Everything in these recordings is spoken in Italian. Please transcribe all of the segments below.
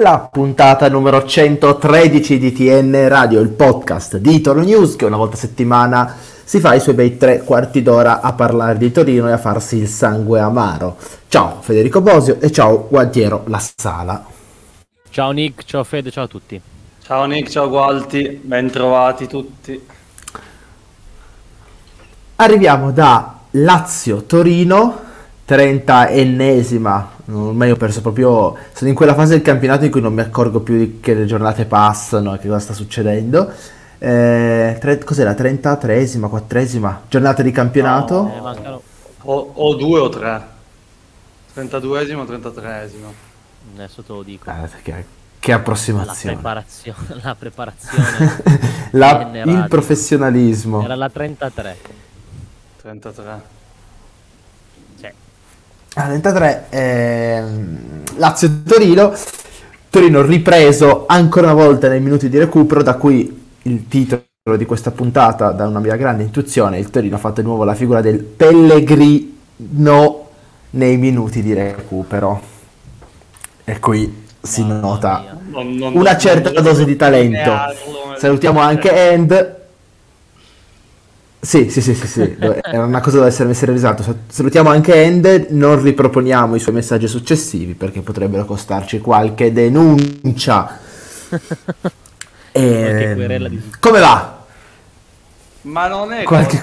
La puntata numero 113 di TN Radio, il podcast di Torino News, che una volta a settimana si fa i suoi bei 3 quarti d'ora a parlare di Torino e a farsi il sangue amaro. Ciao Federico Bosio e ciao Gualtiero La Sala. Ciao Nick, ciao Fede, ciao a tutti. Ciao Nick, ciao Gualti, ben trovati tutti. Arriviamo da Lazio-Torino, 30esima, ormai ho perso proprio, sono in quella fase del campionato in cui non mi accorgo più che le giornate passano e che cosa sta succedendo. Cos'era? 33esima, 4esima giornata di campionato? No, o 2 o 3, 32esima o 33esima. Adesso te lo dico. Che approssimazione. La preparazione. Il professionalismo. Era la 33. A 33 Lazio-Torino ripreso ancora una volta nei minuti di recupero, da cui il titolo di questa puntata, da una mia grande intuizione: il Torino ha fatto di nuovo la figura del Pellegrino nei minuti di recupero, e qui si nota una certa dose di talento. Salutiamo anche End. Sì, era una cosa da essere messa in risalto. Salutiamo anche End, non riproponiamo i suoi messaggi successivi perché potrebbero costarci qualche denuncia. Qualche querela di... Come va? Ma non è qualche...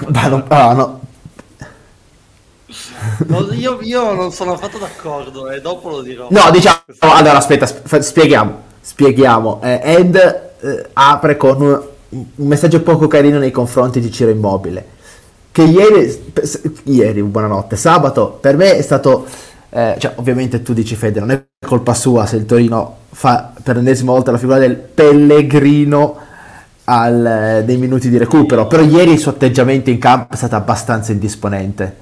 No, io non sono affatto d'accordo e dopo lo dirò. No, diciamo... Allora, aspetta, spieghiamo. End apre con... un messaggio poco carino nei confronti di Ciro Immobile, che ieri buonanotte, sabato, per me è stato cioè, ovviamente tu dici Fede, non è colpa sua se il Torino fa per l'ennesima volta la figura del Pellegrino dei minuti di recupero, però ieri il suo atteggiamento in campo è stato abbastanza indisponente,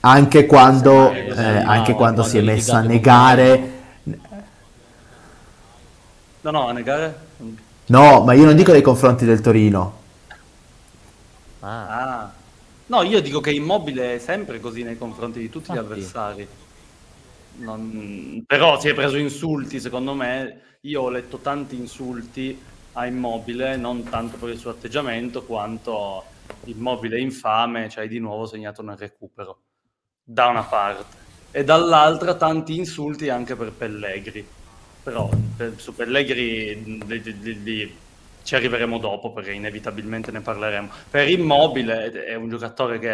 anche quando si è messo a negare. No, ma io non dico nei confronti del Torino. No, io dico che Immobile è sempre così nei confronti di tutti gli avversari. Però si è preso insulti, secondo me. Io ho letto tanti insulti a Immobile, non tanto per il suo atteggiamento, quanto Immobile infame, cioè di nuovo segnato nel recupero, da una parte. E dall'altra tanti insulti anche per Pellegrini. Però su Pellegrini ci arriveremo dopo, perché inevitabilmente ne parleremo. Per Immobile è un giocatore che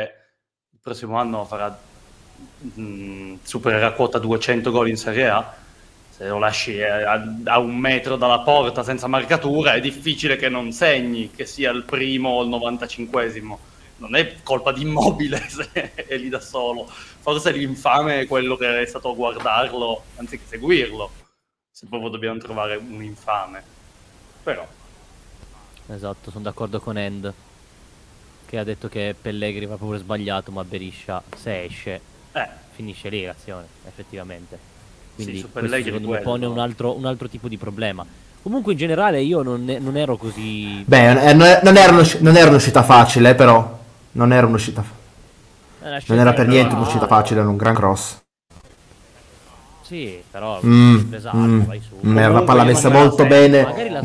il prossimo anno farà supererà quota 200 gol in Serie A. Se lo lasci a 1 metro dalla porta senza marcatura è difficile che non segni, che sia il primo o il 95esimo. Non è colpa di Immobile se è lì da solo. Forse l'infame è quello che è stato a guardarlo anziché seguirlo, se proprio dobbiamo trovare un infame. Però esatto, sono d'accordo con End, che ha detto che Pellegrini va proprio sbagliato, ma Berisha se esce finisce lì l'azione, effettivamente. Quindi sì, secondo me pone un altro tipo di problema. Comunque in generale io non ero così... Beh, non era un'uscita facile, però non era per niente un'uscita facile, era un gran cross. Sì, però pesante, vai su. Era una palla messa molto bene.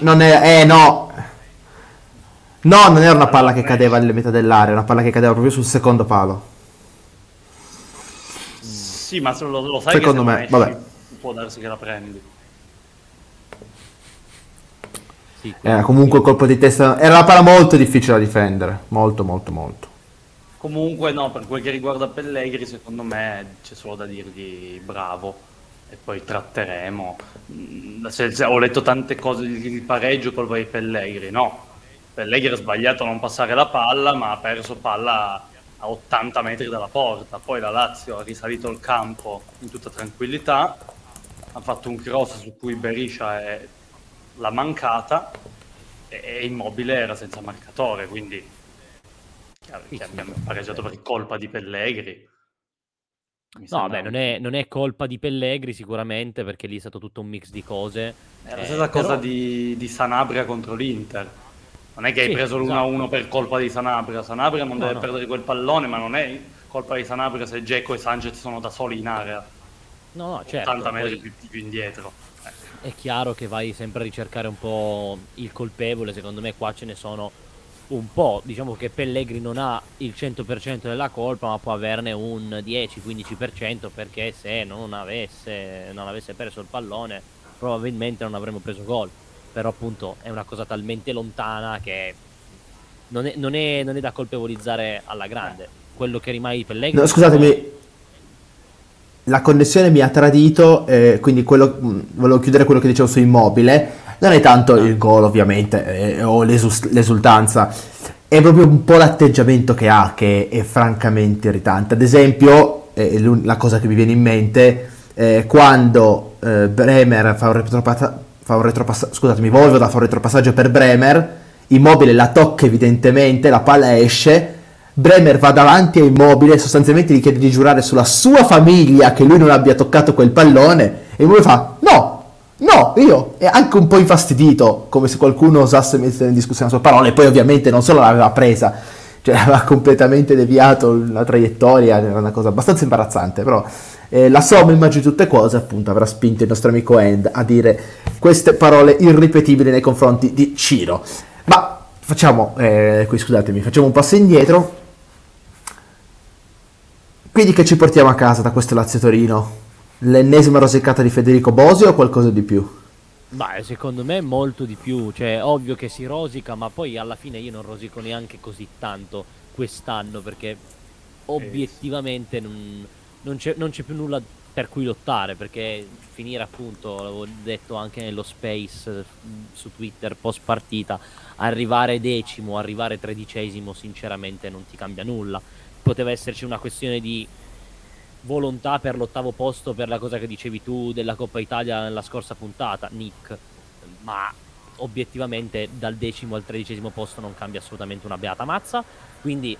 Non era una palla che cadeva alle metà dell'area, era una palla che cadeva proprio sul secondo palo. Sì, ma se lo sai secondo che se me, esci, vabbè, può darsi che la prendi. Sì, era comunque colpo di testa, era una palla molto difficile da difendere, molto. Comunque no, per quel che riguarda Pellegrini, secondo me c'è solo da dirgli bravo e poi tratteremo. Ho letto tante cose di pareggio colpa di Pellegrini, no. Pellegrini ha sbagliato a non passare la palla, ma ha perso palla a 80 metri dalla porta. Poi la Lazio ha risalito il campo in tutta tranquillità, ha fatto un cross su cui Berisha l'ha mancata e Immobile era senza marcatore, quindi... che abbiamo pareggiato per colpa di Pellegrini. No, beh, non è colpa di Pellegrini sicuramente, perché lì è stato tutto un mix di cose. È la stessa cosa di Sanabria contro l'Inter. Non è che hai preso l'1-1 per colpa di Sanabria. Sanabria non deve perdere quel pallone, ma non è colpa di Sanabria se Gecco e Sanchez sono da soli in area. No, certo. 80 metri più indietro. è chiaro che vai sempre a ricercare un po' il colpevole. Secondo me qua ce ne sono un po'. Diciamo che Pellegrini non ha il 100% della colpa, ma può averne un 10-15%, perché se non avesse perso il pallone probabilmente non avremmo preso gol. Però appunto è una cosa talmente lontana che non è da colpevolizzare alla grande. Quello che rimane di Pellegrini... No, scusatemi, la connessione mi ha tradito, quindi volevo chiudere quello che dicevo su Immobile. Non è tanto il gol ovviamente, o l'esultanza, è proprio un po' l'atteggiamento che ha, che è francamente irritante. Ad esempio, la cosa che mi viene in mente, quando Bremer fa un retropassaggio per Bremer, Immobile la tocca evidentemente, la palla esce, Bremer va davanti a Immobile, sostanzialmente gli chiede di giurare sulla sua famiglia che lui non abbia toccato quel pallone, e Immobile fa no, io, è anche un po' infastidito, come se qualcuno osasse mettere in discussione le sue parole. Poi ovviamente non solo l'aveva presa, cioè aveva completamente deviato la traiettoria, era una cosa abbastanza imbarazzante, però la somma immagino di tutte cose appunto avrà spinto il nostro amico End a dire queste parole irripetibili nei confronti di Ciro. Ma facciamo un passo indietro, quindi che ci portiamo a casa da questo Lazio-Torino? L'ennesima rosicata di Federico Bosio o qualcosa di più? Beh, secondo me molto di più, cioè ovvio che si rosica, ma poi alla fine io non rosico neanche così tanto quest'anno, perché obiettivamente non c'è più nulla per cui lottare, perché finire appunto, l'avevo detto anche nello space su Twitter post partita, arrivare decimo, arrivare tredicesimo sinceramente non ti cambia nulla. Poteva esserci una questione di volontà per l'ottavo posto, per la cosa che dicevi tu della Coppa Italia nella scorsa puntata, Nick, ma obiettivamente dal decimo al tredicesimo posto non cambia assolutamente una beata mazza. Quindi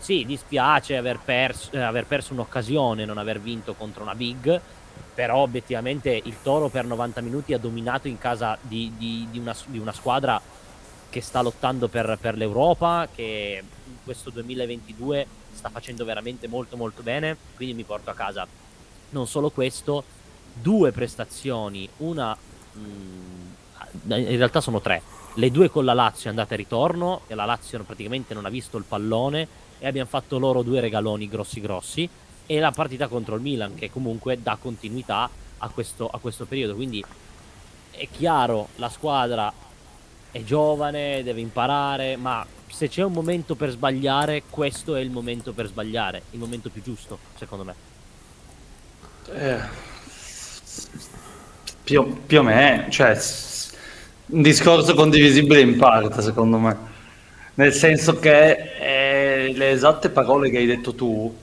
sì, dispiace aver perso un'occasione, non aver vinto contro una big, però obiettivamente il Toro per 90 minuti ha dominato in casa di una squadra che sta lottando per l'Europa, che in questo 2022 sta facendo veramente molto molto bene. Quindi mi porto a casa non solo questo, due prestazioni, una in realtà sono tre, le due con la Lazio andata e ritorno, e la Lazio praticamente non ha visto il pallone e abbiamo fatto loro due regaloni grossi, e la partita contro il Milan che comunque dà continuità a questo periodo. Quindi è chiaro, la squadra è giovane, deve imparare, ma se c'è un momento per sbagliare, questo è il momento per sbagliare, il momento più giusto, secondo me. Più o meno, cioè, un discorso condivisibile in parte, secondo me. Nel senso che le esatte parole che hai detto tu,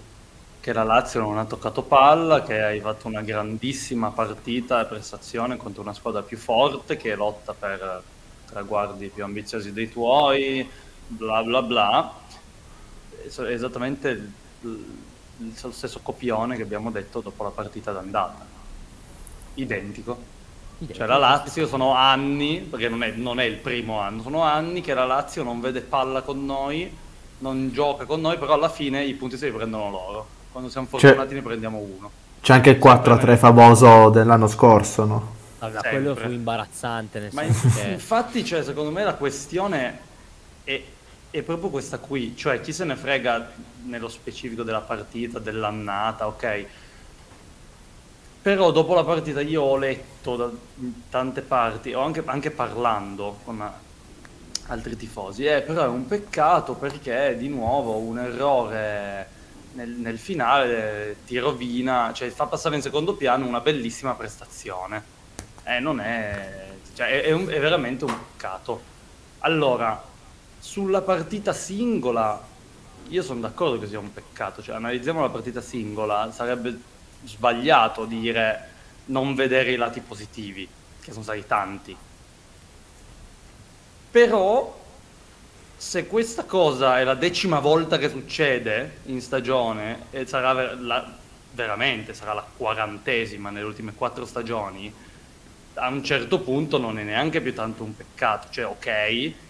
che la Lazio non ha toccato palla, che hai fatto una grandissima partita e prestazione contro una squadra più forte, che lotta per traguardi più ambiziosi dei tuoi, bla bla bla, è esattamente lo stesso copione che abbiamo detto dopo la partita d'andata, identico. Cioè la Lazio sono anni, perché non è il primo anno, sono anni che la Lazio non vede palla con noi, non gioca con noi, però alla fine i punti se li prendono loro, quando siamo fortunati ne prendiamo uno. C'è anche il 4-3 famoso dell'anno scorso, no? Allora, quello fu imbarazzante, nel senso infatti, cioè, secondo me la questione è proprio questa qui, cioè chi se ne frega nello specifico della partita, dell'annata, ok, però dopo la partita io ho letto da tante parti, o anche parlando con altri tifosi, però è un peccato perché di nuovo un errore nel finale ti rovina, cioè fa passare in secondo piano una bellissima prestazione. Non è, cioè, è veramente un peccato. Allora, sulla partita singola io sono d'accordo che sia un peccato, cioè analizziamo la partita singola, sarebbe sbagliato dire non vedere i lati positivi, che sono stati tanti, però se questa cosa è la 10ª volta che succede in stagione, e sarà la 40ª nelle ultime 4 stagioni, a un certo punto non è neanche più tanto un peccato. Cioè, ok,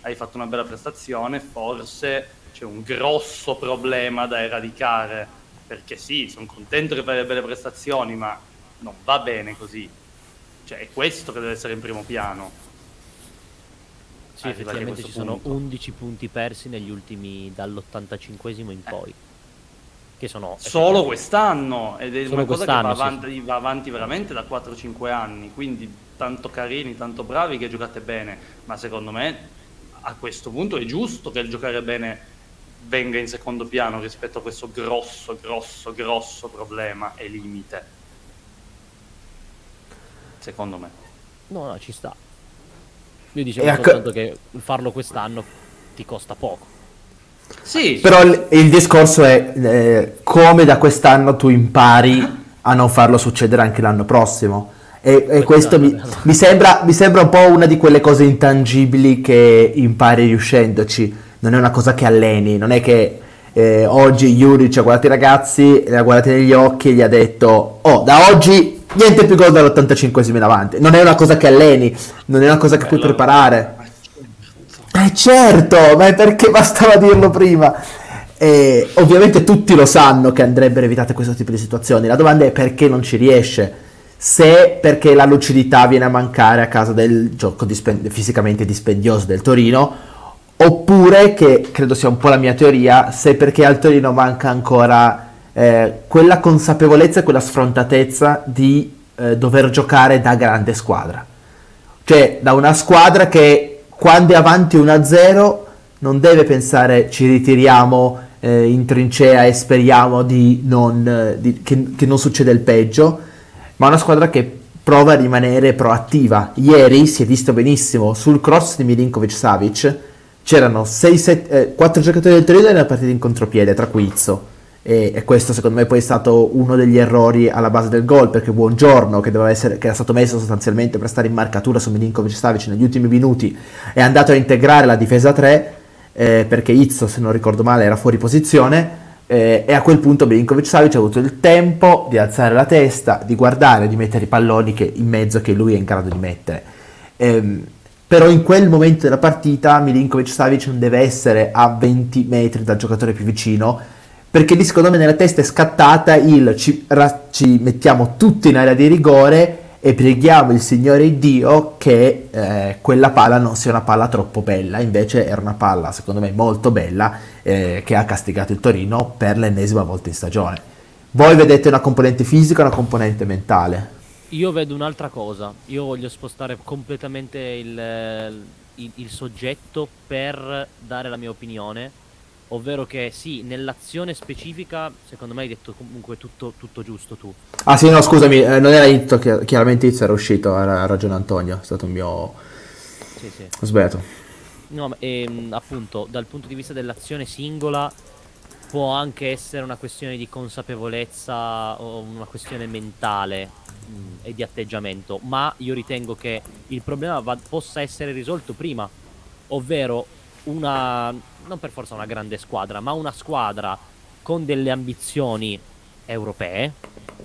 hai fatto una bella prestazione, forse c'è un grosso problema da eradicare, perché sì, sono contento che fai le belle prestazioni, ma non va bene così. Cioè, è questo che deve essere in primo piano. Sì, effettivamente ci sono 11 punti persi negli ultimi, dall'85esimo in poi. Che sono solo quest'anno, ed è una cosa che va avanti veramente da 4-5 anni, quindi tanto carini, tanto bravi che giocate bene, ma secondo me a questo punto è giusto che il giocare bene venga in secondo piano rispetto a questo grosso problema e limite, secondo me. No, ci sta. Io dicevo soltanto che farlo quest'anno ti costa poco. Sì, però il discorso è come da quest'anno tu impari a non farlo succedere anche l'anno prossimo, e questo mi sembra un po' una di quelle cose intangibili che impari riuscendoci. Non è una cosa che alleni, non è che oggi Juric ha guardato i ragazzi, li ha guardati negli occhi e gli ha detto oh, da oggi niente più gol dall'85esimo in avanti. Non è una cosa che alleni, non è una cosa che puoi preparare. Certo, ma è perché bastava dirlo prima. Ovviamente tutti lo sanno che andrebbero evitate questo tipo di situazioni. La domanda è perché non ci riesce. Se perché la lucidità viene a mancare a causa del gioco fisicamente dispendioso del Torino, oppure, che credo sia un po' la mia teoria, se perché al Torino manca ancora quella consapevolezza e quella sfrontatezza di dover giocare da grande squadra. Cioè da una squadra che quando è avanti 1-0 non deve pensare ci ritiriamo in trincea e speriamo che non succeda il peggio, ma una squadra che prova a rimanere proattiva. Ieri si è visto benissimo sul cross di Milinkovic-Savic, c'erano 4 giocatori del Torino nella partita in contropiede, tra cui Izzo, e questo secondo me poi è stato uno degli errori alla base del gol, perché Buongiorno, che era stato messo sostanzialmente per stare in marcatura su Milinkovic-Savic negli ultimi minuti, è andato a integrare la difesa 3 perché Izzo, se non ricordo male, era fuori posizione, e a quel punto Milinkovic-Savic ha avuto il tempo di alzare la testa, di guardare, di mettere i palloni in mezzo che lui è in grado di mettere. Però in quel momento della partita Milinkovic-Savic non deve essere a 20 metri dal giocatore più vicino, perché lì secondo me nella testa è scattata il ci mettiamo tutti in area di rigore e preghiamo il Signore Dio che quella palla non sia una palla troppo bella. Invece era una palla secondo me molto bella, che ha castigato il Torino per l'ennesima volta in stagione. Voi vedete una componente fisica e una componente mentale? Io vedo un'altra cosa. Io voglio spostare completamente il soggetto per dare la mia opinione, ovvero che sì, nell'azione specifica secondo me hai detto comunque tutto giusto tu. Ah sì, no, scusami, non era Izzo, chiaramente Izzo era uscito, ha ragione Antonio, è stato un mio sbagliato. No, ma appunto dal punto di vista dell'azione singola può anche essere una questione di consapevolezza o una questione mentale e di atteggiamento, ma io ritengo che il problema possa essere risolto prima, ovvero non per forza una grande squadra, ma una squadra con delle ambizioni europee,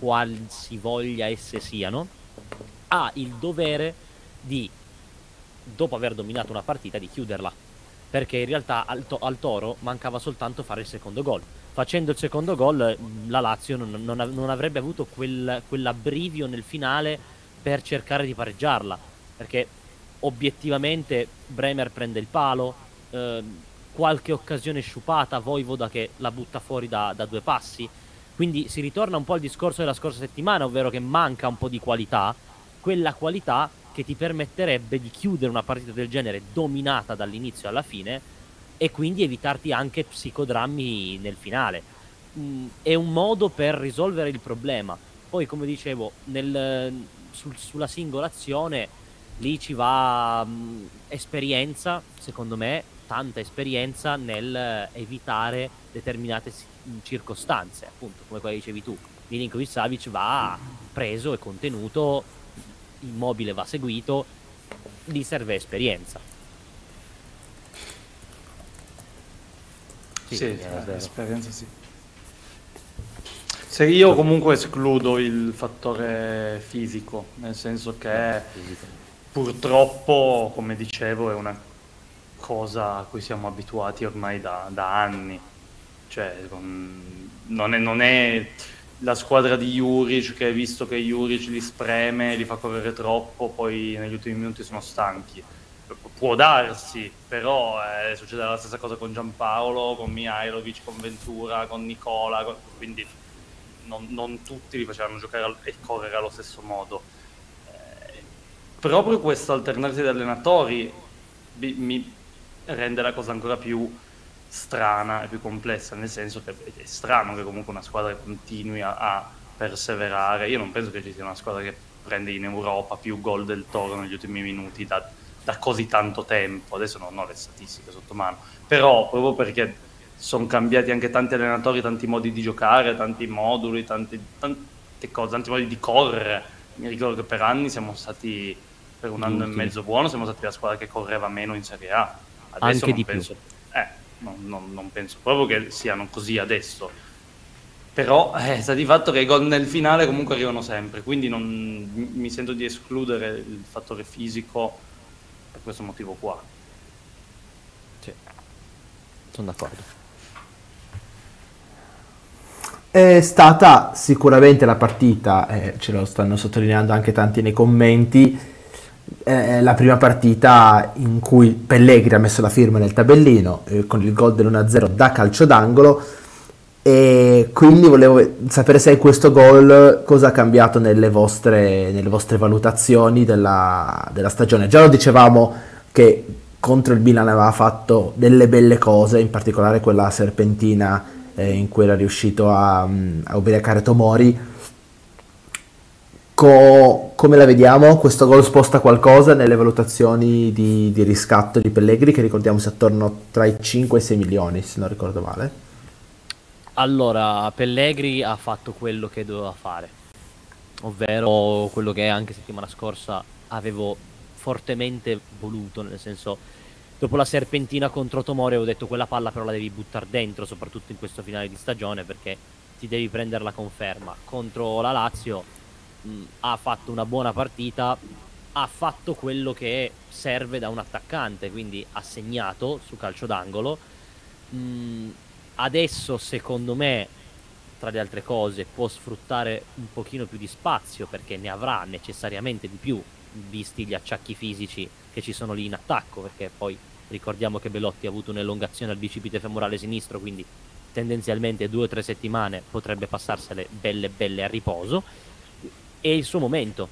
qualsivoglia esse siano, ha il dovere di, dopo aver dominato una partita, di chiuderla, perché in realtà al Toro mancava soltanto fare il secondo gol. Facendo il secondo gol la Lazio non avrebbe avuto quell'abbrivio nel finale per cercare di pareggiarla, perché obiettivamente Bremer prende il palo, qualche occasione sciupata, Voivoda che la butta fuori da 2 passi, quindi si ritorna un po' al discorso della scorsa settimana, ovvero che manca un po' di qualità, quella qualità che ti permetterebbe di chiudere una partita del genere dominata dall'inizio alla fine e quindi evitarti anche psicodrammi nel finale. È un modo per risolvere il problema. Poi, come dicevo, sulla singola azione lì ci va esperienza, secondo me tanta esperienza nel evitare determinate circostanze, appunto come quella dicevi tu. Milinkovic-Savic va preso e contenuto, Immobile va seguito, gli serve esperienza. Sì, esperienza. Se io comunque escludo il fattore fisico, nel senso che purtroppo, come dicevo, è una cosa a cui siamo abituati ormai da anni, cioè non è la squadra di Juric, che hai visto che Juric li spreme, li fa correre troppo, poi negli ultimi minuti sono stanchi. Può darsi, però succede la stessa cosa con Giampaolo, con Mihajlović, con Ventura, con Nicola, quindi non tutti li facevano giocare e correre allo stesso modo. Proprio questo alternarsi di allenatori mi rende la cosa ancora più strana e più complessa, nel senso che è strano che comunque una squadra continui a perseverare. Io non penso che ci sia una squadra che prende in Europa più gol del Toro negli ultimi minuti da così tanto tempo. Adesso non ho le statistiche sotto mano, però proprio perché sono cambiati anche tanti allenatori, tanti modi di giocare, tanti moduli, tante cose, tanti modi di correre. Mi ricordo che per anni siamo stati, per un anno e mezzo buono, siamo stati la squadra che correva meno in Serie A. Adesso anche non penso più. Non penso proprio che siano così adesso, però sta di fatto che i gol nel finale comunque arrivano sempre, quindi non mi sento di escludere il fattore fisico per questo motivo qua. Sì, sono d'accordo. È stata sicuramente la partita, ce lo stanno sottolineando anche tanti nei commenti, la prima partita in cui Pellegrini ha messo la firma nel tabellino, con il gol dell'1-0 da calcio d'angolo, e quindi volevo sapere se questo gol cosa ha cambiato nelle vostre valutazioni della stagione. Già lo dicevamo che contro il Milan aveva fatto delle belle cose, in particolare quella serpentina in cui era riuscito a ubriacare Tomori. Come la vediamo? Questo gol sposta qualcosa nelle valutazioni di riscatto di Pellegrini, che ricordiamo sia attorno tra i 5 e i 6 milioni, se non ricordo male. Allora, Pellegrini ha fatto quello che doveva fare, ovvero quello che anche settimana scorsa avevo fortemente voluto, nel senso, dopo la serpentina contro Tomori avevo detto quella palla però la devi buttare dentro, soprattutto in questo finale di stagione, perché ti devi prendere la conferma. Contro la Lazio ha fatto una buona partita, ha fatto quello che serve da un attaccante, quindi ha segnato su calcio d'angolo. Adesso secondo me, tra le altre cose, può sfruttare un pochino più di spazio, perché ne avrà necessariamente di più, visti gli acciacchi fisici che ci sono lì in attacco, perché poi ricordiamo che Belotti ha avuto un'elongazione al bicipite femorale sinistro, quindi tendenzialmente 2 o 3 settimane potrebbe passarsele belle a riposo. È il suo momento,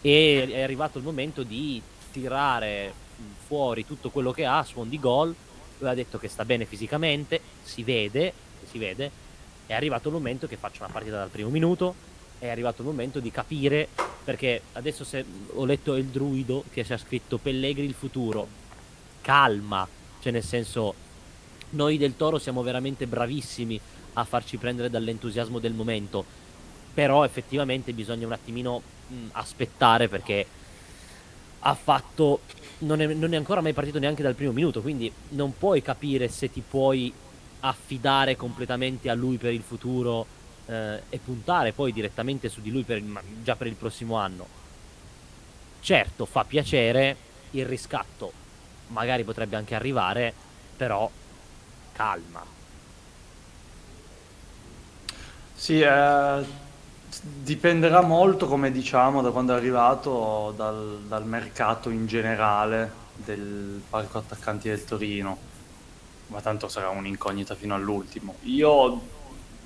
e è arrivato il momento di tirare fuori tutto quello che ha a suon di gol. Lui ha detto che sta bene fisicamente, si vede, è arrivato il momento che faccia una partita dal primo minuto, è arrivato il momento di capire, perché adesso ho letto il druido che ci ha scritto Pellegrini il futuro, calma, cioè nel senso, noi del Toro siamo veramente bravissimi a farci prendere dall'entusiasmo del momento, però effettivamente bisogna un attimino aspettare, perché ha fatto, non è ancora mai partito neanche dal primo minuto, quindi non puoi capire se ti puoi affidare completamente a lui per il futuro e puntare poi direttamente su di lui già per il prossimo anno. Certo, fa piacere il riscatto, magari potrebbe anche arrivare, però calma. Sì, dipenderà molto, come diciamo, da quando è arrivato, dal mercato in generale del parco attaccanti del Torino, ma tanto sarà un'incognita fino all'ultimo. Io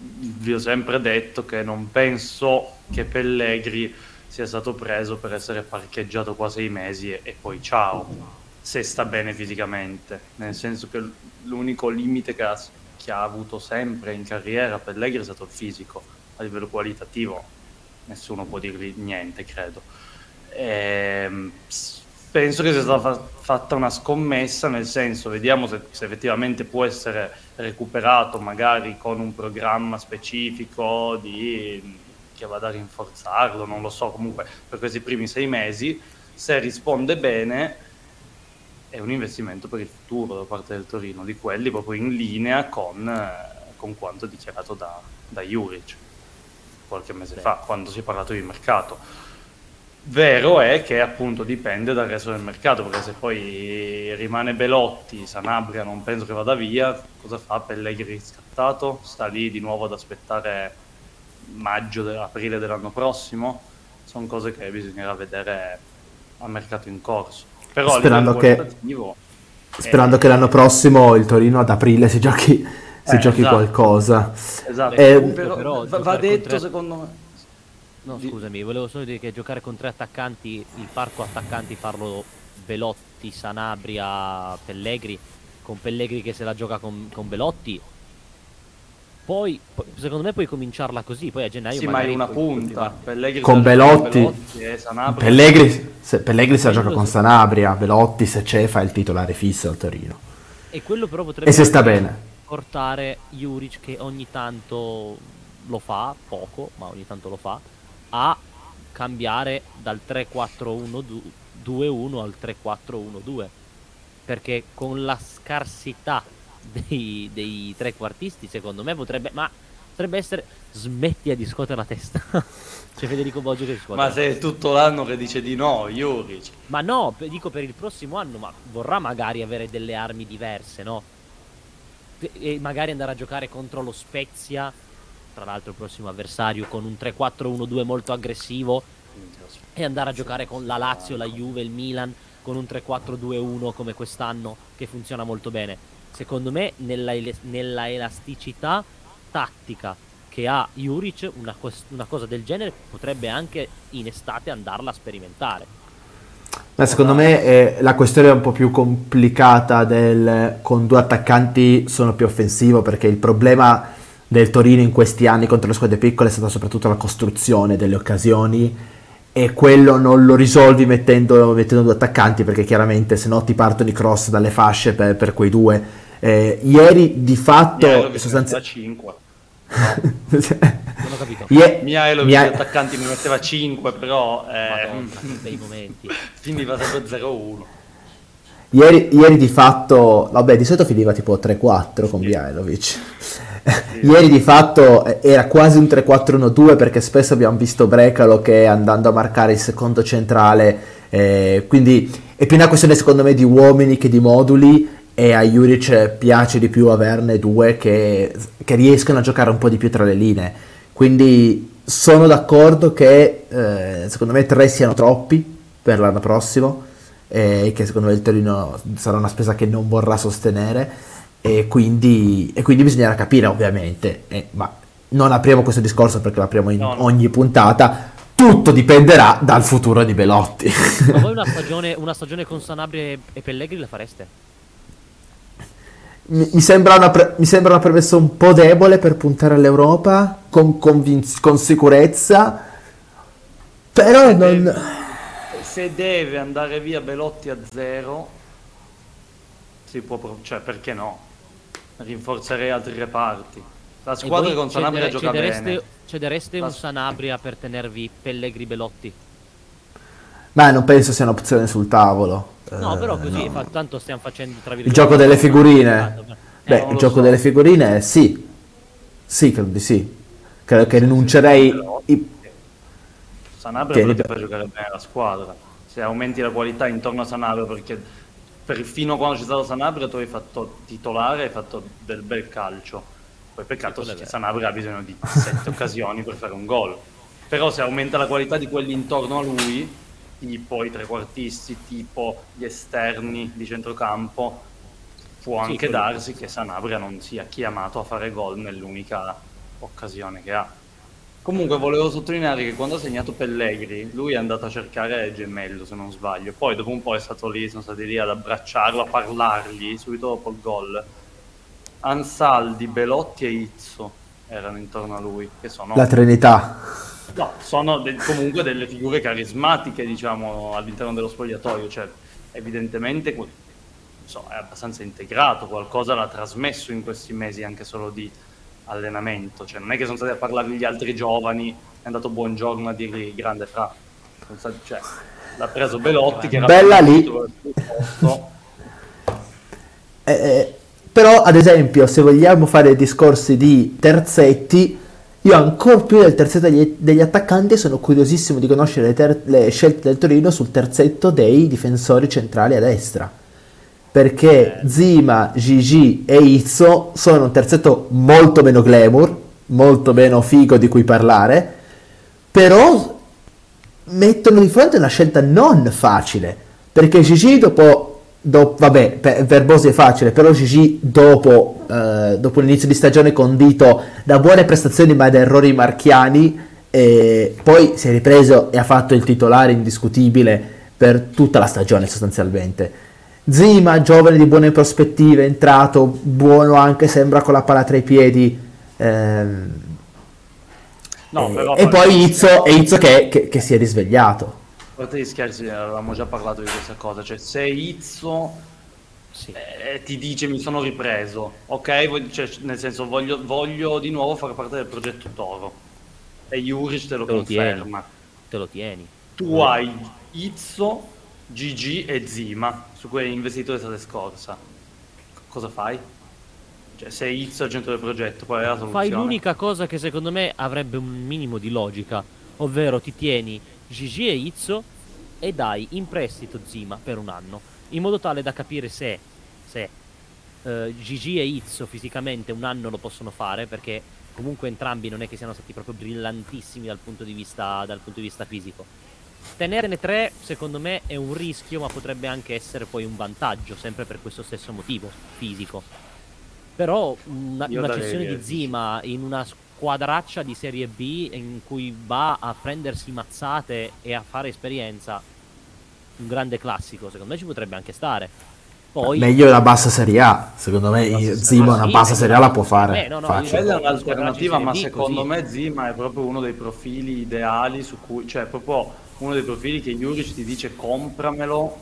vi ho sempre detto che non penso che Pellegrini sia stato preso per essere parcheggiato qua 6 mesi e poi ciao, se sta bene fisicamente, nel senso che l'unico limite che ha avuto sempre in carriera Pellegrini è stato il fisico. A livello qualitativo nessuno può dirgli niente, credo. Penso che sia stata fatta una scommessa, nel senso, vediamo se effettivamente può essere recuperato, magari con un programma specifico che vada a rinforzarlo, non lo so. Comunque per questi primi 6 mesi, se risponde bene, è un investimento per il futuro da parte del Torino, di quelli proprio in linea con quanto dichiarato da Juric qualche mese fa, quando si è parlato di mercato. Vero è che appunto dipende dal resto del mercato, perché se poi rimane Belotti, Sanabria non penso che vada via, cosa fa Pellegrini scattato? Sta lì di nuovo ad aspettare maggio, aprile dell'anno prossimo. Sono cose che bisognerà vedere a mercato in corso. Però sperando che l'anno prossimo il Torino ad aprile si giochi esatto, qualcosa. Esatto, però va detto secondo me. No, scusami, volevo solo dire che giocare con tre attaccanti, il parco attaccanti, farlo Belotti, Sanabria, Pellegrini, con Pellegrini che se la gioca con Belotti, poi secondo me puoi cominciarla così, poi a gennaio sì, magari ma è una punta con Belotti, Pellegrini se la gioca con Sanabria, Belotti se c'è fa il titolare fisso al Torino, e quello però potrebbe, e se sta bene, portare Juric, che ogni tanto lo fa, poco ma ogni tanto lo fa, a cambiare dal 3-4-1-2-1 al 3-4-1-2, perché con la scarsità dei trequartisti secondo me potrebbe essere, smetti di scuotere la testa. C'è Federico Bosio che scuote. Ma se è tutto l'anno che dice di no Juric, ma no, dico per il prossimo anno, ma vorrà magari avere delle armi diverse, no? E magari andare a giocare contro lo Spezia, tra l'altro il prossimo avversario, con un 3-4-1-2 molto aggressivo, e andare a giocare con la Lazio, la Juve, il Milan con un 3-4-2-1 come quest'anno, che funziona molto bene. Secondo me nella elasticità tattica che ha Juric, una cosa del genere potrebbe anche in estate andarla a sperimentare. Beh, secondo me la questione è un po' più complicata del con due attaccanti sono più offensivo, perché il problema del Torino in questi anni contro le squadre piccole è stata soprattutto la costruzione delle occasioni, e quello non lo risolvi mettendo due attaccanti, perché chiaramente se no ti partono i cross dalle fasce per quei due. Ieri di fatto non ho capito. Gli attaccanti mi metteva 5, però dei momenti finiva sempre 0-1. Ieri di fatto, vabbè, di solito finiva tipo 3-4 con Mihajlović. Ieri di fatto era quasi un 3-4-1-2, perché spesso abbiamo visto Brecalo che andando a marcare il secondo centrale, quindi è più una questione secondo me di uomini che di moduli, e a Juric piace di più averne due che riescono a giocare un po' di più tra le linee. Quindi sono d'accordo che secondo me 3 siano troppi per l'anno prossimo, che secondo me il Torino sarà una spesa che non vorrà sostenere, e quindi bisognerà capire ovviamente, ma non apriamo questo discorso perché lo apriamo in ogni puntata. Tutto dipenderà dal futuro di Belotti. Ma voi una stagione con Sanabria e Pellegrini la fareste? Mi sembra una premessa un po' debole per puntare all'Europa con sicurezza, però se deve andare via Belotti a 0 si può, cioè perché no? Rinforzerei altri reparti. La squadra con Sanabria gioca bene. Cedereste un Sanabria per tenervi Pellegrini, Belotti? Ma non penso sia un'opzione sul tavolo. No, però così no. Tanto stiamo facendo, tra virgolette, il gioco delle figurine. Il gioco delle figurine sì, credo di sì. Credo che rinuncerei Sanabria, perché fa giocare bene la squadra. Se aumenti la qualità intorno a Sanabria, perché perfino quando c'è stato Sanabria tu hai fatto titolare, hai fatto del bel calcio. Poi peccato che Sanabria ha bisogno di 7 occasioni per fare un gol. Però se aumenta la qualità di quelli intorno a lui, tipo i trequartisti, tipo gli esterni di centrocampo, può anche darsi che Sanabria non sia chiamato a fare gol nell'unica occasione che ha. Comunque volevo sottolineare che quando ha segnato Pellegrini, lui è andato a cercare Gemello, se non sbaglio. Poi dopo un po' sono stati lì ad abbracciarlo, a parlargli, subito dopo il gol. Ansaldi, Belotti e Izzo erano intorno a lui, che sono la Trinità. No, sono comunque delle figure carismatiche, diciamo, all'interno dello spogliatoio. Cioè, evidentemente è abbastanza integrato, qualcosa l'ha trasmesso in questi mesi anche solo di allenamento, cioè non è che sono stati a parlargli gli altri giovani, è andato Buongiorno a dirgli grande Fra, cioè l'ha preso Belotti che era bella lì però ad esempio se vogliamo fare discorsi di terzetti, io ancora più del terzetto degli attaccanti sono curiosissimo di conoscere le scelte del Torino sul terzetto dei difensori centrali a destra, perché Zima, Gigi e Izzo sono un terzetto molto meno glamour, molto meno figo di cui parlare, però mettono di fronte una scelta non facile, perché Gigi vabbè, per Bosio è facile, però Gigi dopo l'inizio di stagione condito da buone prestazioni ma da errori marchiani, e poi si è ripreso e ha fatto il titolare indiscutibile per tutta la stagione sostanzialmente. Zima, giovane di buone prospettive, entrato, buono anche, sembra con la palla tra i piedi, e poi Izzo che si è risvegliato. Guarda gli scherzi, avevamo già parlato di questa cosa, cioè se Izzo ti dice mi sono ripreso, ok, cioè, nel senso voglio di nuovo far parte del progetto Toro, e Juric te lo conferma. Tu hai Izzo, Gigi e Zima su cui hai investito l'estate scorsa, cosa fai? Cioè sei Izzo al centro del progetto, qual è la soluzione? Fai l'unica cosa che secondo me avrebbe un minimo di logica, ovvero ti tieni Gigi e Izzo e dai in prestito Zima per un anno, in modo tale da capire se Gigi e Izzo fisicamente un anno lo possono fare, perché comunque entrambi non è che siano stati proprio brillantissimi dal punto di vista fisico. Tenerne tre secondo me è un rischio, ma potrebbe anche essere poi un vantaggio, sempre per questo stesso motivo fisico. Però una cessione di Zima in una squadraccia di Serie B in cui va a prendersi mazzate e a fare esperienza, un grande classico, secondo me ci potrebbe anche stare. Poi, meglio la bassa Serie A, secondo me Zima una bassa Serie A la può fare. Quella è un'alternativa, ma secondo me Zima è proprio uno dei profili ideali su cui, cioè proprio uno dei profili che Juric ti dice compramelo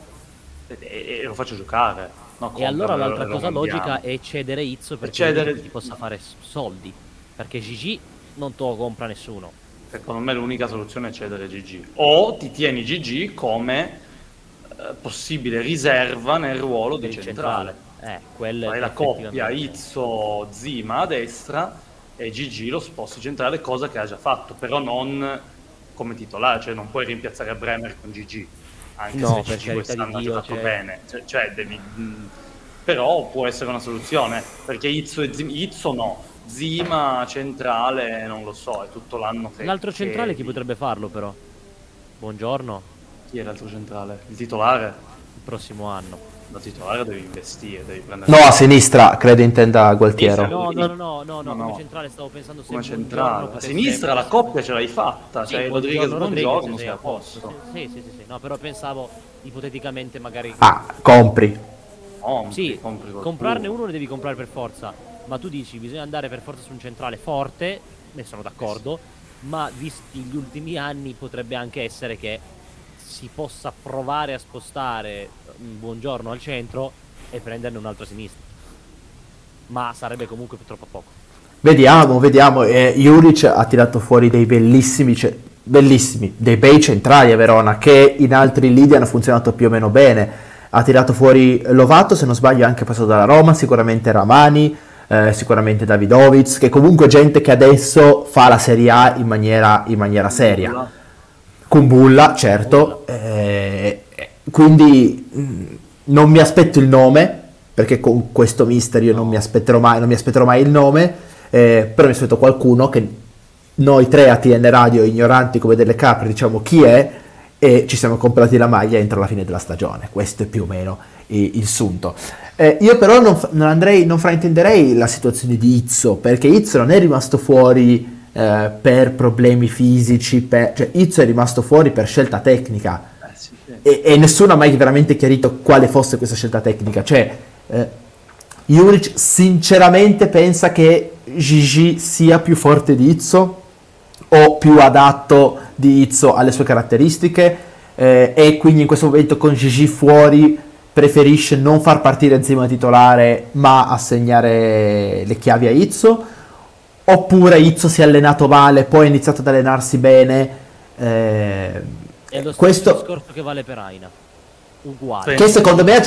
e lo faccio giocare. No, e allora l'altra cosa logica è cedere Izzo perché ti possa fare soldi, perché Gigi non te lo compra nessuno. Secondo me l'unica soluzione è cedere Gigi, o ti tieni Gigi come possibile riserva nel ruolo di centrale. Quella è la coppia Izzo Zima a destra e Gigi lo sposti centrale, cosa che ha già fatto, però non come titolare, cioè non puoi rimpiazzare Bremer con Gigi, anche no, se Gigi quest'anno ha giocato bene, cioè devi, però può essere una soluzione, perché Izzo, Zima centrale non lo so, è tutto l'anno che l'altro centrale chi potrebbe farlo però? Buongiorno? Chi è l'altro centrale? Il titolare? Il prossimo anno da titolare devi investire, devi prendere. No, a sinistra credo intenda Gualtiero. No, come centrale stavo pensando sempre. Come centrale. A sinistra la coppia ce l'hai fatta, sì, cioè Rodriguez sei a posto. Sì. No, però pensavo ipoteticamente magari compri comprarne uno ne devi comprare per forza, ma tu dici bisogna andare per forza su un centrale forte, ne sono d'accordo, ma visti gli ultimi anni potrebbe anche essere che si possa provare a spostare un Buongiorno al centro e prenderne un altro a sinistra, ma sarebbe comunque troppo poco. Vediamo. Juric ha tirato fuori dei bellissimi, dei bei centrali a Verona che in altri lidi hanno funzionato più o meno bene. Ha tirato fuori Lovato, se non sbaglio è anche passato dalla Roma, sicuramente Ramani, sicuramente Davidovich, che comunque è gente che adesso fa la Serie A in maniera seria. Kumbulla, certo, quindi non mi aspetto il nome, perché con questo mister io non mi aspetterò mai il nome, però mi aspetto qualcuno che noi tre a TN Radio, ignoranti come delle capre, diciamo chi è, e ci siamo comprati la maglia entro la fine della stagione. Questo è più o meno il sunto. Io però non fraintenderei la situazione di Izzo, perché Izzo non è rimasto fuori per problemi fisici, cioè Izzo è rimasto fuori per scelta tecnica, e nessuno ha mai veramente chiarito quale fosse questa scelta tecnica. Cioè Juric sinceramente pensa che Gigi sia più forte di Izzo o più adatto di Izzo alle sue caratteristiche, e quindi in questo momento con Gigi fuori preferisce non far partire Zima titolare ma assegnare le chiavi a Izzo, oppure Izzo si è allenato male, poi ha iniziato ad allenarsi bene. È lo stesso discorso che vale per Aina, uguale. Che secondo me ha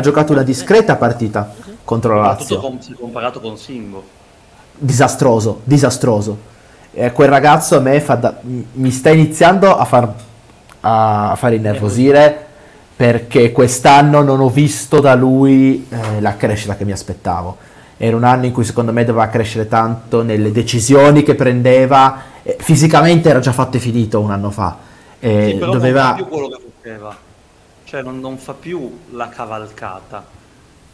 giocato una discreta partita contro la Lazio. Comparato con Singo. Disastroso. Quel ragazzo a me mi sta iniziando a far innervosire, perché quest'anno non ho visto da lui la crescita che mi aspettavo. Era un anno in cui secondo me doveva crescere tanto nelle decisioni che prendeva, fisicamente era già fatto e finito un anno fa, sì, però doveva... non fa più quello che faceva, cioè non fa più la cavalcata,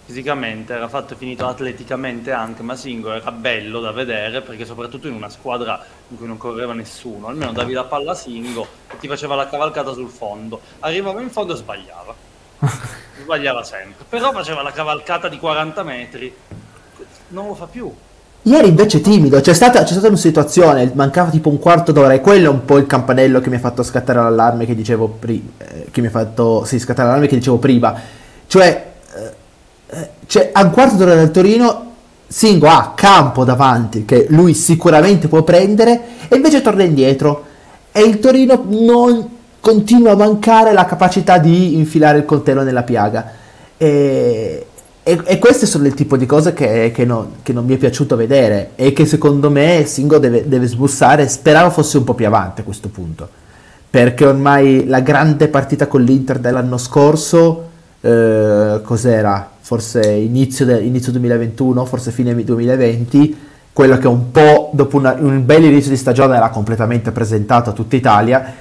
fisicamente era fatto e finito, atleticamente anche, ma Singo era bello da vedere perché soprattutto in una squadra in cui non correva nessuno, almeno davi la palla a Singo e ti faceva la cavalcata sul fondo, arrivava in fondo e sbagliava sempre, però faceva la cavalcata di 40 metri, non lo fa più. Ieri invece timido, c'è stata una situazione, mancava tipo un quarto d'ora e quello è un po' il campanello che mi ha fatto scattare l'allarme che dicevo prima, cioè a un quarto d'ora dal Torino Singo ha campo davanti che lui sicuramente può prendere e invece torna indietro e il Torino non continua a mancare la capacità di infilare il coltello nella piaga e queste sono il tipo di cose che non mi è piaciuto vedere e che secondo me Singo deve sbussare. Speravo fosse un po' più avanti a questo punto, perché ormai la grande partita con l'Inter dell'anno scorso cos'era? Forse inizio 2021, forse fine 2020, quello che un po' dopo un bel inizio di stagione era completamente presentato a tutta Italia,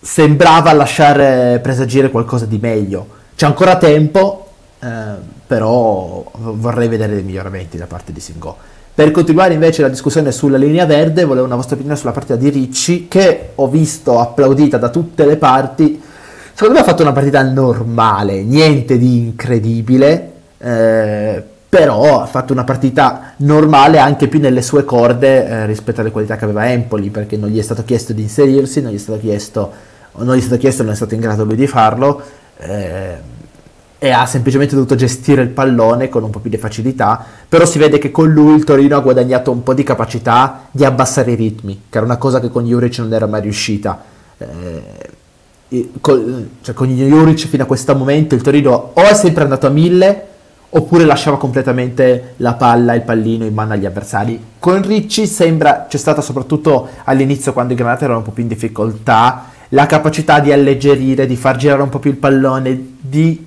sembrava lasciare presagire qualcosa di meglio. C'è ancora tempo, però vorrei vedere dei miglioramenti da parte di Singo. Per continuare invece la discussione sulla linea verde, volevo una vostra opinione sulla partita di Ricci, che ho visto applaudita da tutte le parti. Secondo me ha fatto una partita normale, niente di incredibile, però ha fatto una partita normale anche più nelle sue corde rispetto alle qualità che aveva Empoli, perché non gli è stato chiesto di inserirsi, non è stato in grado lui di farlo, e ha semplicemente dovuto gestire il pallone con un po' più di facilità, però si vede che con lui il Torino ha guadagnato un po' di capacità di abbassare i ritmi, che era una cosa che con Juric non era mai riuscita. Con Juric fino a questo momento il Torino o è sempre andato a 1000 oppure lasciava completamente la palla, il pallino in mano agli avversari. Con Ricci sembra c'è stata, soprattutto all'inizio quando i granate erano un po' più in difficoltà, la capacità di alleggerire, di far girare un po' più il pallone, di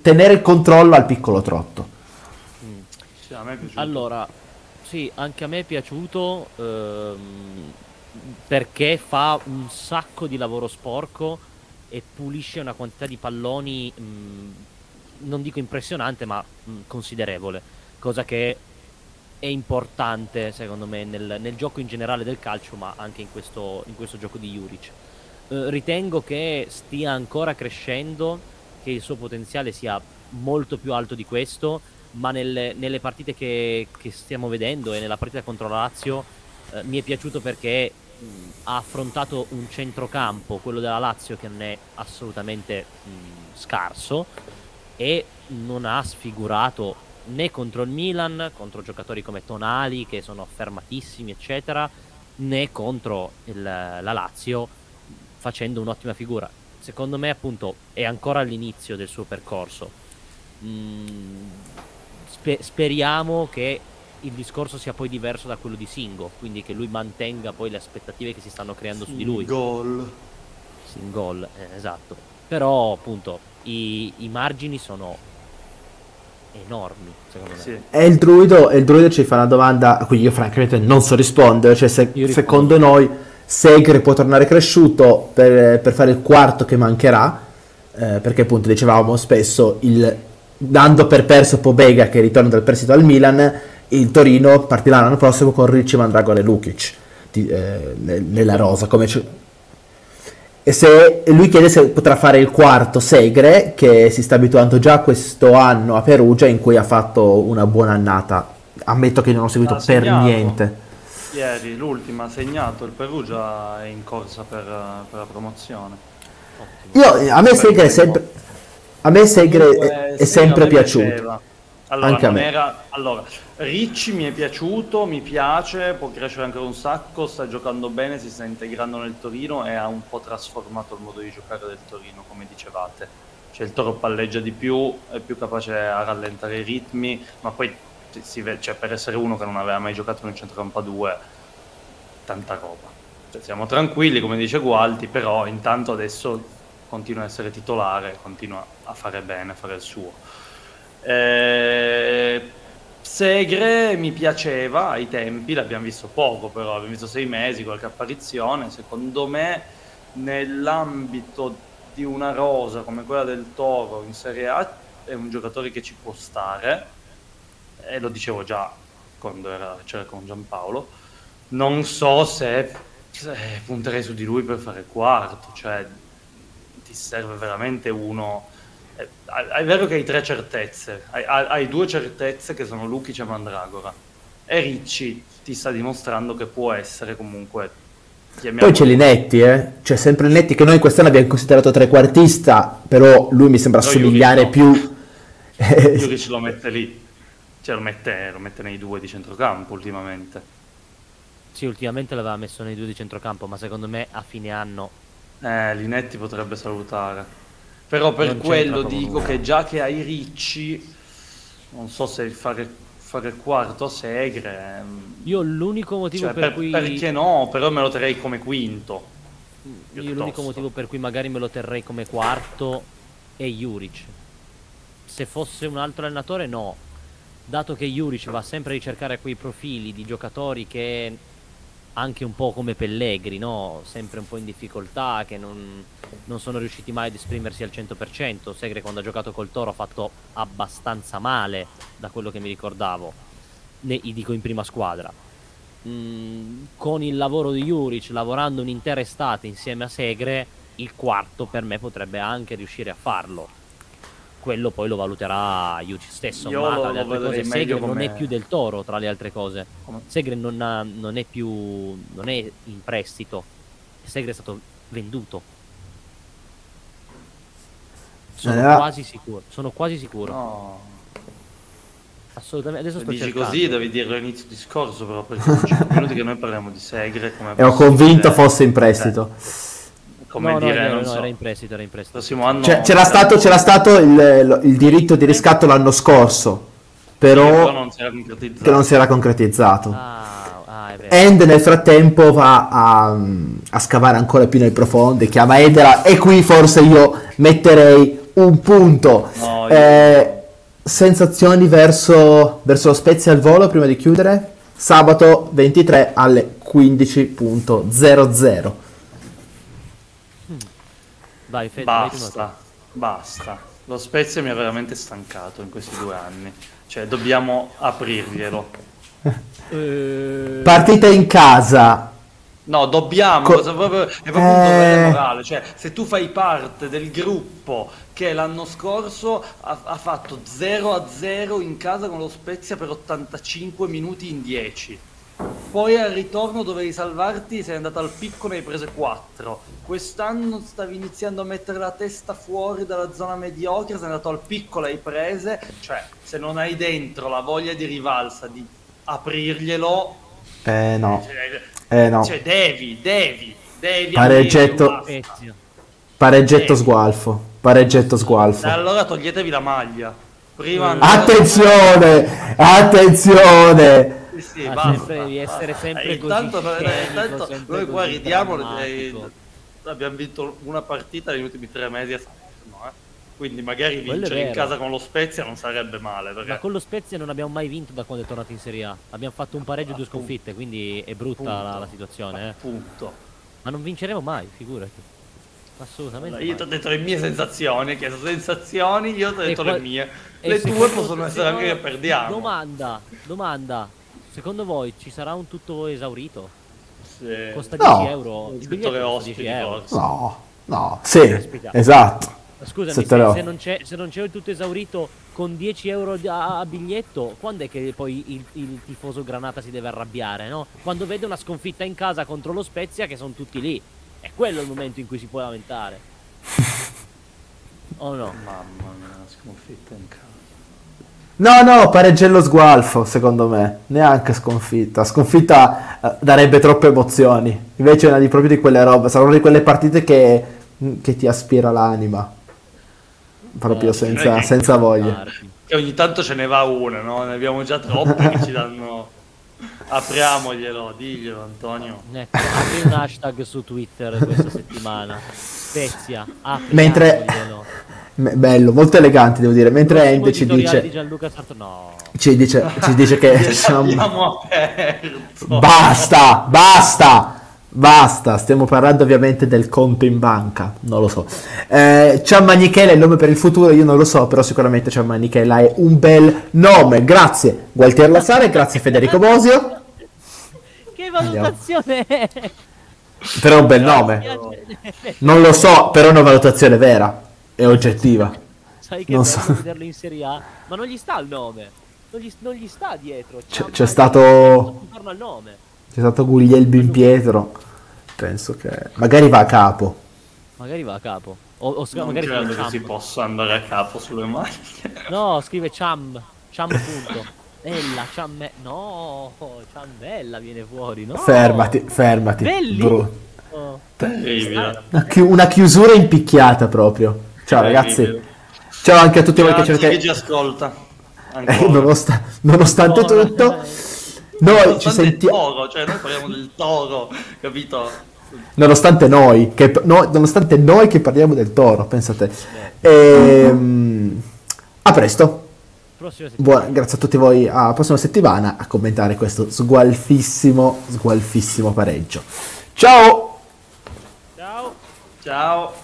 tenere il controllo al piccolo trotto. Sì, a me è piaciuto. Allora, sì, anche a me è piaciuto, perché fa un sacco di lavoro sporco e pulisce una quantità di palloni, non dico impressionante, ma considerevole, cosa che è importante secondo me nel gioco in generale del calcio, ma anche in questo gioco di Juric. Ritengo che stia ancora crescendo, che il suo potenziale sia molto più alto di questo, ma nelle partite che stiamo vedendo e nella partita contro la Lazio mi è piaciuto perché ha affrontato un centrocampo, quello della Lazio, che non è assolutamente scarso, e non ha sfigurato né contro il Milan, contro giocatori come Tonali che sono fermatissimi eccetera, né contro la Lazio, facendo un'ottima figura. Secondo me appunto è ancora all'inizio del suo percorso, speriamo che il discorso sia poi diverso da quello di Singo, quindi che lui mantenga poi le aspettative che si stanno creando su di lui. Singol, esatto. Però appunto i margini sono enormi secondo me. Sì. E il druido ci fa una domanda a cui io francamente non so rispondere, cioè secondo noi Segre può tornare cresciuto per fare il quarto che mancherà, perché appunto dicevamo spesso, dando per perso Pobega che ritorna dal prestito al Milan, il Torino partirà l'anno prossimo con Ricci, Mandragora e Lukic nella rosa. E se lui chiede se potrà fare il quarto Segre, che si sta abituando già questo anno a Perugia, in cui ha fatto una buona annata. Ammetto che non ho seguito per niente. Ieri l'ultima ha segnato, il Perugia è in corsa per la promozione. Ottimo. A me Segre è sempre piaciuto. Piaceva. Allora, anche a me. Ricci mi è piaciuto, mi piace, può crescere ancora un sacco, sta giocando bene, si sta integrando nel Torino e ha un po' trasformato il modo di giocare del Torino, come dicevate. Cioè il Toro palleggia di più, è più capace a rallentare i ritmi, ma poi cioè, per essere uno che non aveva mai giocato in un centrocampo a due, tanta roba. Cioè, siamo tranquilli, come dice Gualti, però intanto adesso continua a essere titolare, continua a fare bene, a fare il suo. Segre mi piaceva ai tempi, l'abbiamo visto poco però, abbiamo visto 6 mesi, qualche apparizione. Secondo me nell'ambito di una rosa come quella del Toro in Serie A è un giocatore che ci può stare, e lo dicevo già quando c'era con Giampaolo. Non so se punterei su di lui per fare quarto, cioè ti serve veramente uno. È vero che hai 3 certezze, hai 2 certezze che sono Lukic e Mandragora, e Ricci ti sta dimostrando che può essere comunque. Poi c'è Linetti, c'è sempre Linetti, che noi quest'anno abbiamo considerato trequartista, però lui mi sembra assomigliare più. Juric lo mette lì, cioè lo mette nei 2 di centrocampo ultimamente. Sì, ultimamente l'aveva messo nei 2 di centrocampo, ma secondo me a fine anno Linetti potrebbe salutare. Però per non quello dico nulla. Che già che hai Ricci, non so se fare quarto a Segre. Io l'unico motivo per cui perché no, però me lo terrei come quinto. Io l'unico motivo per cui magari me lo terrei come quarto è Juric. Se fosse un altro allenatore no, dato che Juric va sempre a ricercare quei profili di giocatori che anche un po' come Pellegrini, no? Sempre un po' in difficoltà, che non sono riusciti mai ad esprimersi al 100%. Segre quando ha giocato col Toro ha fatto abbastanza male, da quello che mi ricordavo, dico in prima squadra. Con il lavoro di Juric, lavorando un'intera estate insieme a Segre, il quarto per me potrebbe anche riuscire a farlo. Quello poi lo valuterà Juric stesso. Ma tra le altre cose Segre non è più del Toro, tra le altre cose. Segre non è in prestito. Segre è stato venduto. Sono quasi sicuro. No. Assolutamente. Adesso sto cercando. Dici così, devi dirlo all'inizio discorso, però perché sono 5 minuti che noi parliamo di Segre. E ho convinto fosse in prestito. Come no, era in prestito, Prossimo anno, cioè, c'era stato il diritto di riscatto l'anno scorso, però non si era concretizzato. End nel frattempo va a scavare ancora più nel profondo, chiama Edera, e qui forse io metterei un punto. No, io... sensazioni verso lo Spezia al volo prima di chiudere? Sabato 23 alle 15.00. Vai, Fede, basta. Lo Spezia mi ha veramente stancato in questi 2 anni. Cioè dobbiamo aprirglielo. Partita in casa. No, dobbiamo, è proprio un dovere morale, cioè se tu fai parte del gruppo che l'anno scorso ha fatto 0-0 in casa con lo Spezia per 85 minuti in 10, poi al ritorno dovevi salvarti, sei andato al picco, ne hai prese 4, quest'anno stavi iniziando a mettere la testa fuori dalla zona mediocre, sei andato al picco, l'hai prese, cioè se non hai dentro la voglia di rivalsa, di aprirglielo, no. No. Cioè devi pareggetto sgualfo. E allora toglietevi la maglia. Prima Attenzione! Sì, basta. Devi essere sempre così. Intanto noi qua ridiamo. Abbiamo vinto una partita negli ultimi 3 mesi a Sanremo, quindi magari vincere in casa con lo Spezia non sarebbe male, perché... Ma con lo Spezia non abbiamo mai vinto da quando è tornato in Serie A, abbiamo fatto un pareggio e 2 sconfitte, quindi è brutta la situazione, ma non vinceremo mai, figurati, assolutamente. Allora, io ti ho detto le mie sensazioni, che sono sensazioni, io ti ho detto le mie, le tue possono essere anche che perdiamo. Domanda, secondo voi ci sarà un tutto esaurito? Sì. Costa 10 euro il biglietto, costa 10 euro. No, sì, esatto. Scusami, se non c'è il tutto esaurito con 10 euro a biglietto, quando è che poi il tifoso Granata si deve arrabbiare, no? Quando vede una sconfitta in casa contro lo Spezia che sono tutti lì, è quello il momento in cui si può lamentare. Oh no? Mamma mia, una sconfitta in casa. No, pareggello sgualfo, secondo me, neanche sconfitta. Sconfitta darebbe troppe emozioni, invece è una proprio di quelle robe, sarà una di quelle partite che ti aspira l'anima. Proprio senza voglia. E ogni tanto ce ne va una, no? Ne abbiamo già troppe che ci danno. Apriamoglielo, diglielo Antonio. Ecco, apri un hashtag su Twitter questa settimana. Spezia, apriamoglielo. Bello, molto elegante, devo dire. Mentre Ende ci dice di Gianluca no. ci dice che siamo aperto. Basta, stiamo parlando ovviamente del conto in banca, non lo so. Ciammanichela è il nome per il futuro, io non lo so, però sicuramente Ciammanichela è un bel nome. Grazie Gualtiero La Sala, grazie Federico Bosio. Che valutazione è? Però è un bel nome. Non lo so, però è una valutazione vera e oggettiva. Sai che non so vederlo in Serie A, ma non gli sta il nome. Non gli sta dietro. C'è stato al nome. C'è stato Guglielmin Pietro, penso che magari va a capo. Magari va a capo. O non magari credo che si possa andare a capo sulle maglie. No, scrive Cham punto. Bella, Ciamme. No, Ciambella viene fuori, no? Fermati. Una chiusura impicchiata proprio. Ciao ragazzi. Ciao anche a tutti voi che cercate. Che ci ascolta. Nonostante tutto. Noi ci sentiamo toro, cioè noi parliamo del toro, capito? Nonostante noi che parliamo del toro, pensate. A presto. Grazie a tutti voi, a prossima settimana a commentare questo sgualfissimo pareggio. Ciao. Ciao.